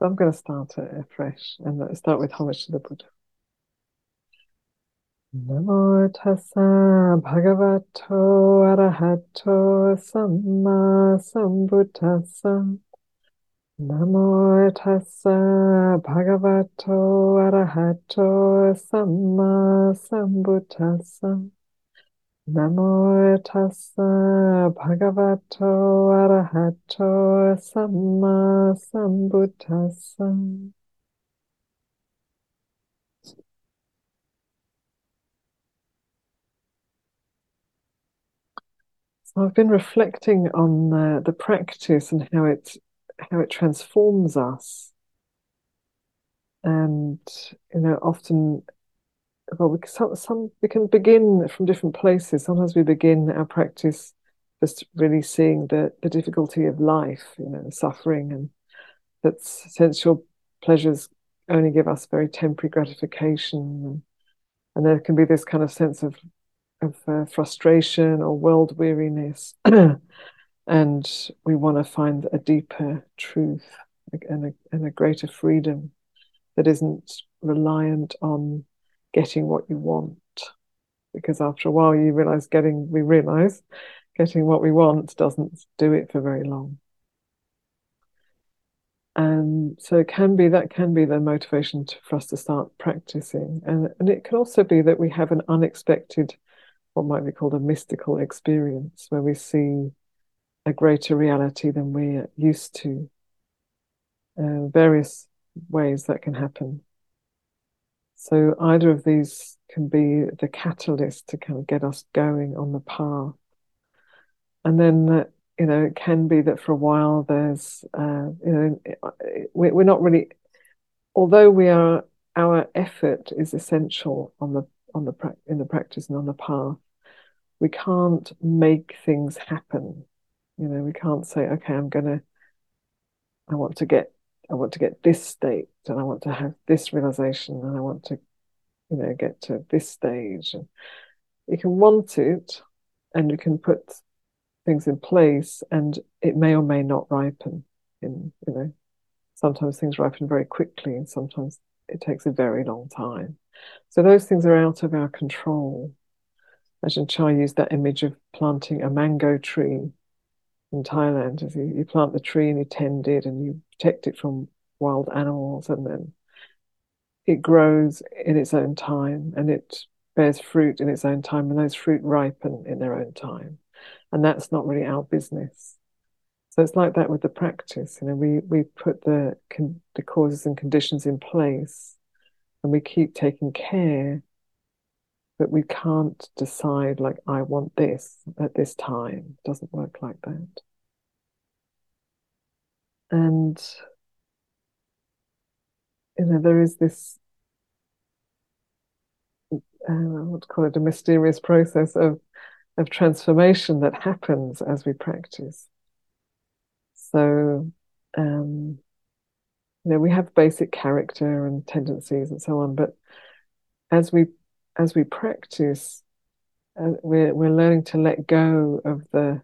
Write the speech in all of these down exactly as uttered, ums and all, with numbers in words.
So I'm going to start it afresh and start with homage to the Buddha. Namo tassa bhagavato arahato samma sambuddhassa. Namo tassa bhagavato arahato samma sambuddhassa. Namo tassa bhagavato arahato samma sambuddhassa. So I've been reflecting on uh, the practice and how it how it transforms us, and you know, often, well, we, some, some we can begin from different places. Sometimes we begin our practice just really seeing the the difficulty of life, you know, the suffering, and that sensual pleasures only give us very temporary gratification, and, and there can be this kind of sense of of uh, frustration or world weariness, and we want to find a deeper truth and a, and a greater freedom that isn't reliant on getting what you want. Because after a while, you realize getting we realize getting what we want doesn't do it for very long, and so it can be that can be the motivation to, for us to start practicing, and and it can also be that we have an unexpected, what might be called a mystical experience, where we see a greater reality than we're used to. Uh, various ways that can happen. So either of these can be the catalyst to kind of get us going on the path. And then, uh, you know, it can be that for a while there's, uh, you know, we're not really, although we are, our effort is essential on the on the pra- in the practice and on the path, we can't make things happen. You know, we can't say, okay, I'm gonna, I want to get, I want to get this state, and I want to have this realization, and I want to, you know, get to this stage. And you can want it, and you can put things in place, and it may or may not ripen. In you know, sometimes things ripen very quickly, and sometimes it takes a very long time. So those things are out of our control. Ajahn Chah used that image of planting a mango tree in Thailand. If you, you plant the tree and you tend it and you protect it from wild animals, and then it grows in its own time and it bears fruit in its own time, and those fruit ripen in their own time. And that's not really our business. So it's like that with the practice. You know, we we put the con- the causes and conditions in place, and we keep taking care, but we can't decide, like, I want this at this time. It doesn't work like that. And you know, there is this, uh, I want to call it a mysterious process of of transformation that happens as we practice. So, um, you know, we have basic character and tendencies and so on, but as we as we practice, uh, we're we're learning to let go of the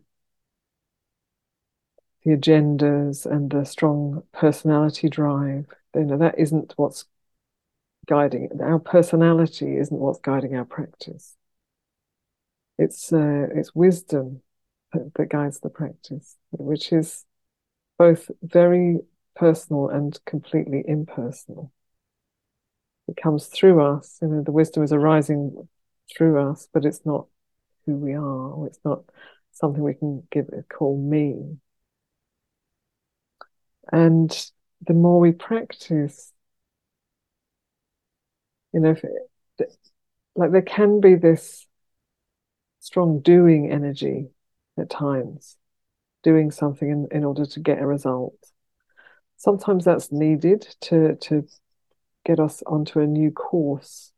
the agendas and the strong personality drive. You know, that isn't what's guiding it. Our personality isn't what's guiding our practice. It's uh, it's wisdom that, that guides the practice, which is both very personal and completely impersonal. It comes through us, you know, the wisdom is arising through us, but it's not who we are, or it's not something we can give a call me. And the more we practice, you know, if it, like there can be this strong doing energy at times, doing something in, in order to get a result. Sometimes that's needed to, to get us onto a new course.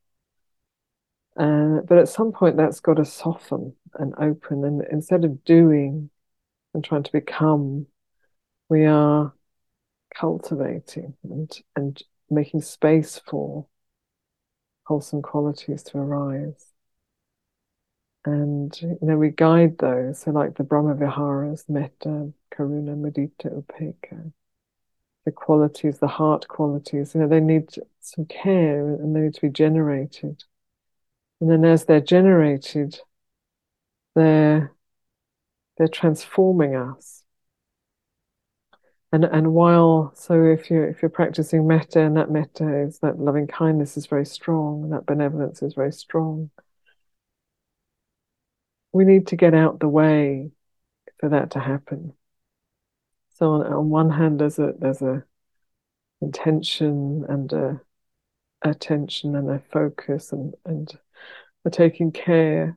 Uh, but at some point that's got to soften and open. And instead of doing and trying to become, we are cultivating and, and making space for wholesome qualities to arise. And you know, we guide those, so like the Brahma-viharas, metta, karuna, mudita, upeka. the qualities, the heart qualities, you know, they need some care and they need to be generated. And then as they're generated, they're they're transforming us. And and while so if you if you're practicing metta, and that metta is that loving kindness is very strong, and that benevolence is very strong, we need to get out the way for that to happen. So on, on one hand, there's a there's a intention and a attention and a focus and and a taking care,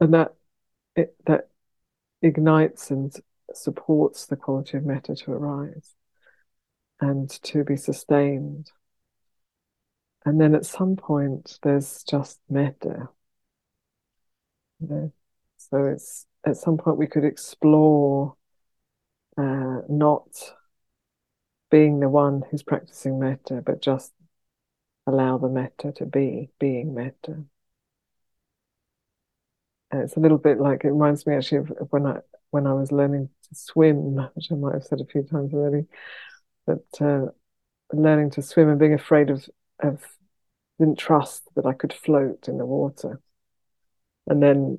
and that it, that ignites and supports the quality of metta to arise and to be sustained. And then at some point, there's just metta. You know? So it's at some point we could explore uh, not being the one who's practicing metta, but just allow the metta to be, being metta. And it's a little bit like, it reminds me actually of, of when I when I was learning to swim, which I might have said a few times already, but uh, learning to swim and being afraid of, of, didn't trust that I could float in the water. And then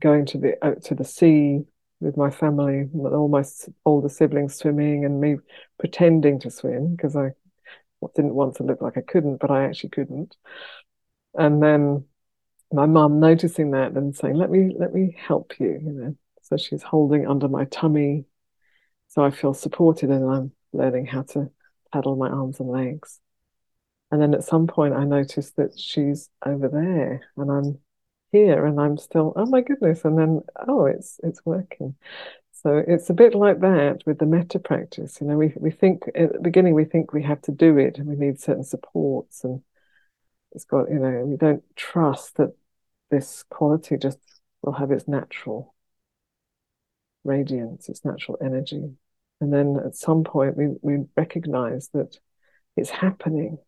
going to the out to the sea with my family, all my older siblings swimming, and me pretending to swim because I didn't want to look like I couldn't, but I actually couldn't. And then my mum noticing that and saying, "Let me, let me help you," you know. So she's holding under my tummy, so I feel supported, and I'm learning how to paddle my arms and legs. And then at some point, I notice that she's over there, and I'm here, and I'm still, oh my goodness, and then, oh, it's it's working. So it's a bit like that with the metta practice. You know, we, we think, at the beginning, we think we have to do it, and we need certain supports, and it's got, you know, we don't trust that this quality just will have its natural radiance, its natural energy. And then at some point, we, we recognize that it's happening,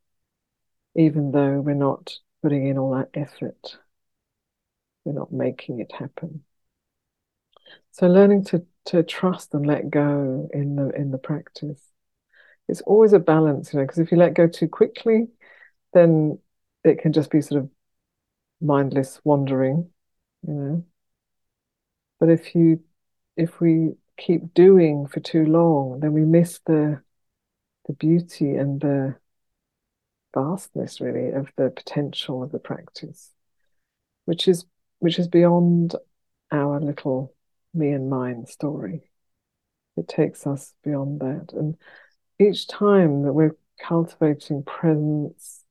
even though we're not putting in all that effort. We're not making it happen. So learning to, to trust and let go in the in the practice. It's always a balance, you know, because if you let go too quickly, then it can just be sort of mindless wandering, you know. But if you if we keep doing for too long, then we miss the the beauty and the vastness, really, of the potential of the practice, which is which is beyond our little me and mine story. It takes us beyond that. And each time that we're cultivating presence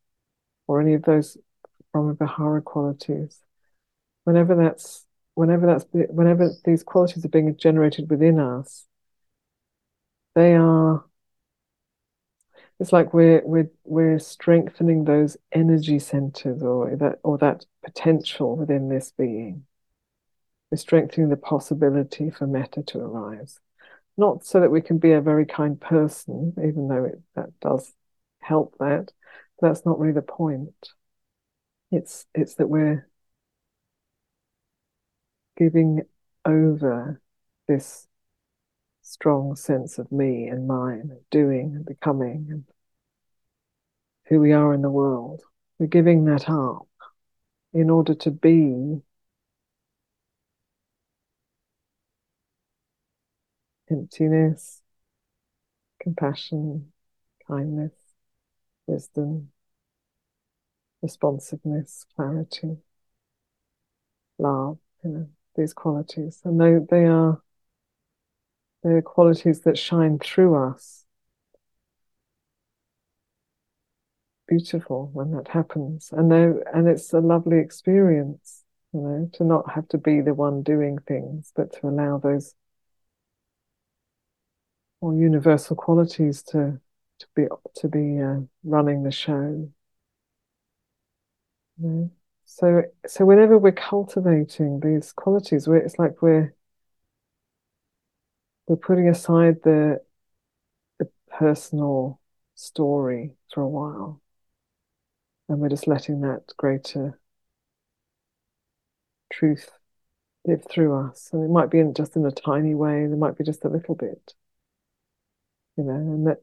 or any of those Brahma-vihara qualities, whenever that's whenever that's whenever these qualities are being generated within us, they are it's like we're we're we're strengthening those energy centers or that or that potential within this being. We're strengthening the possibility for metta to arise, not so that we can be a very kind person, even though it, that does help that. That's not really the point. It's it's that we're giving over this strong sense of me and mine, of doing and becoming, and who we are in the world. We're giving that up in order to be emptiness, compassion, kindness, wisdom, responsiveness, clarity, love, you know, these qualities. And they, they are They're qualities that shine through us. Beautiful when that happens. And and it's a lovely experience, you know, to not have to be the one doing things, but to allow those more universal qualities to, to be to be uh, running the show. You know? So so whenever we're cultivating these qualities, we're, it's like we're We're putting aside the, the personal story for a while, and we're just letting that greater truth live through us. And it might be in, just in a tiny way, there might be just a little bit, you know, and that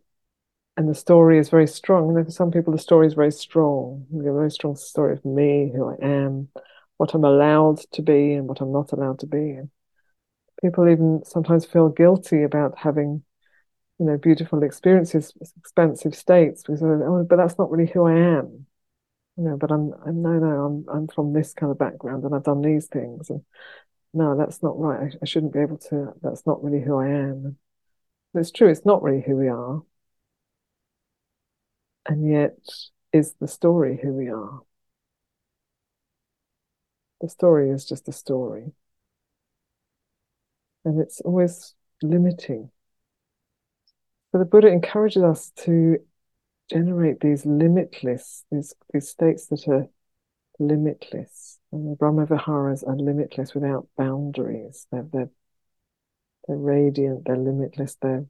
And the story is very strong. For some people, the story is very strong. A very strong story of me, who I am, what I'm allowed to be and what I'm not allowed to be. And people even sometimes feel guilty about having, you know, beautiful experiences, expansive states, because, oh, but that's not really who I am. You know, but I'm, I'm no, no, I'm, I'm from this kind of background and I've done these things. And no, that's not right. I, I shouldn't be able to, that's not really who I am. And it's true, it's not really who we are. And yet, is the story who we are? The story is just a story. And it's always limiting. So the Buddha encourages us to generate these limitless, these, these states that are limitless. And the Brahma-viharas are limitless without boundaries. They're, they're, they're radiant, they're limitless, they're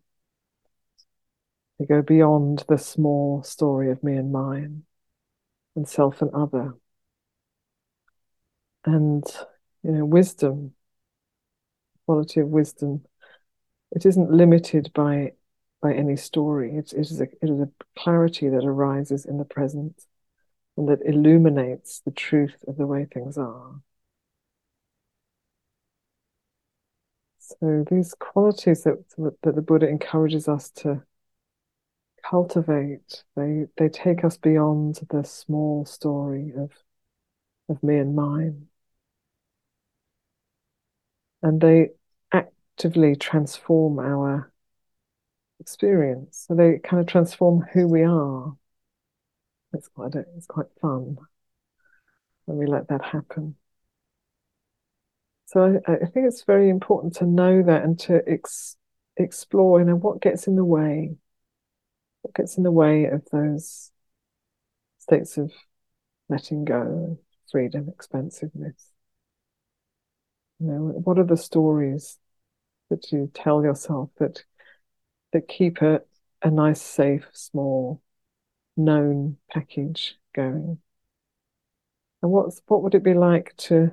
They go beyond the small story of me and mine, and self and other. And, you know, wisdom, quality of wisdom, it isn't limited by by any story. It, it, is a, it is a clarity that arises in the present and that illuminates the truth of the way things are. So these qualities that, that the Buddha encourages us to cultivate, they they take us beyond the small story of of me and mine, and they actively transform our experience. So they kind of transform who we are. It's quite a, it's quite fun when we let that happen. So I, I think it's very important to know that and to ex, explore, you know, what gets in the way. What gets in the way of those states of letting go, freedom, expansiveness? You know, what are the stories that you tell yourself that that keep a, a nice, safe, small, known package going? And what's what would it be like to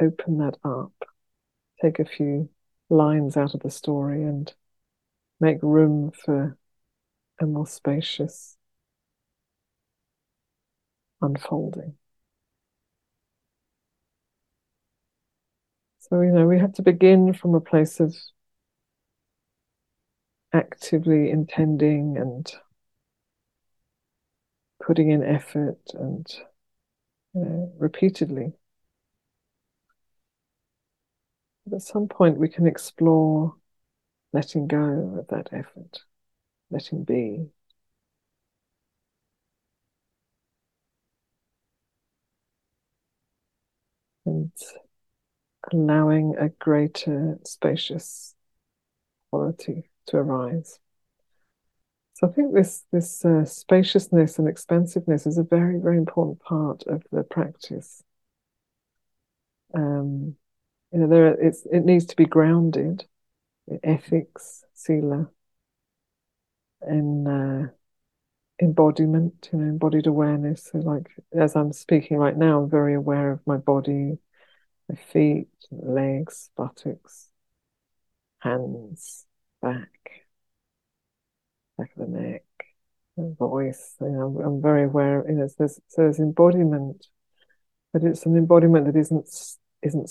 open that up, take a few lines out of the story and make room for a more spacious unfolding. So, you know, we have to begin from a place of actively intending and putting in effort and, you know, repeatedly. But at some point we can explore letting go of that effort, letting be. And allowing a greater spacious quality to arise. So I think this, this uh, spaciousness and expansiveness is a very, very important part of the practice. Um, you know, there are, it's, it needs to be grounded. In ethics, sila, in uh, embodiment, you know, embodied awareness. So, like as I'm speaking right now, I'm very aware of my body, my feet, legs, buttocks, hands, back, back of the neck, and voice. You know, I'm very aware. You know, so there's, so there's embodiment, but it's an embodiment that isn't isn't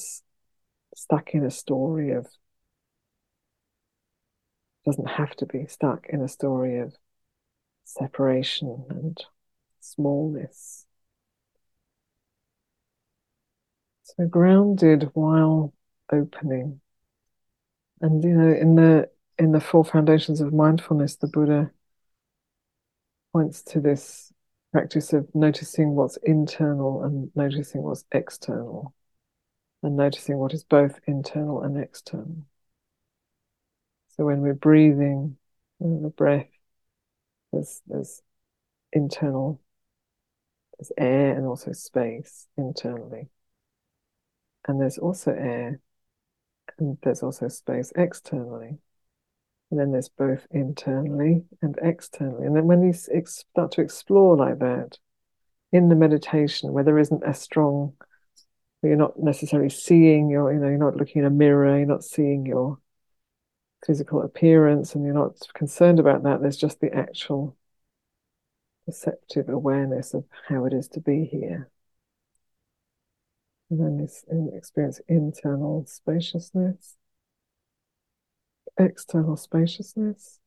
stuck in a story of. Doesn't have to be stuck in a story of separation and smallness. So grounded while opening. And you know, in the in the Four Foundations of Mindfulness, the Buddha points to this practice of noticing what's internal and noticing what's external, and noticing what is both internal and external. So when we're breathing, in the breath, there's, there's internal, there's air and also space internally. And there's also air and there's also space externally. And then there's both internally and externally. And then when you ex- start to explore like that, in the meditation where there isn't a strong, where you're not necessarily seeing your, you know, you're not looking in a mirror, you're not seeing your physical appearance and you're not concerned about that. There's just the actual perceptive awareness of how it is to be here. And then this experience internal spaciousness, external spaciousness.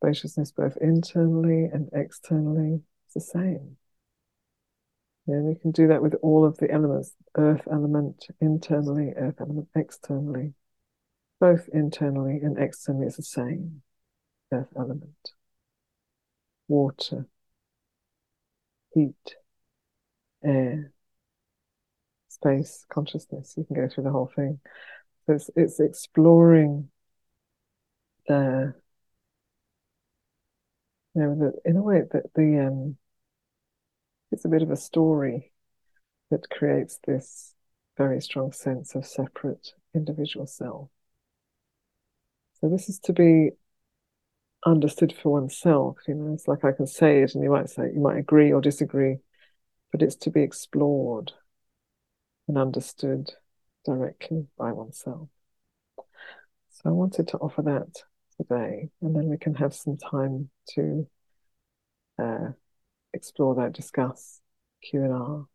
Spaciousness both internally and externally is the same. And we can do that with all of the elements, earth element internally, earth element externally. Both internally and externally is the same, earth element. Water, heat, air, space, consciousness. You can go through the whole thing. So it's, it's exploring the, you know, the, in a way that the um, it's a bit of a story that creates this very strong sense of separate individual self. So this is to be understood for oneself. You know, it's like I can say it, and you might say you might agree or disagree, but it's to be explored and understood directly by oneself. So I wanted to offer that today, and then we can have some time to uh, explore that, discuss Q and R.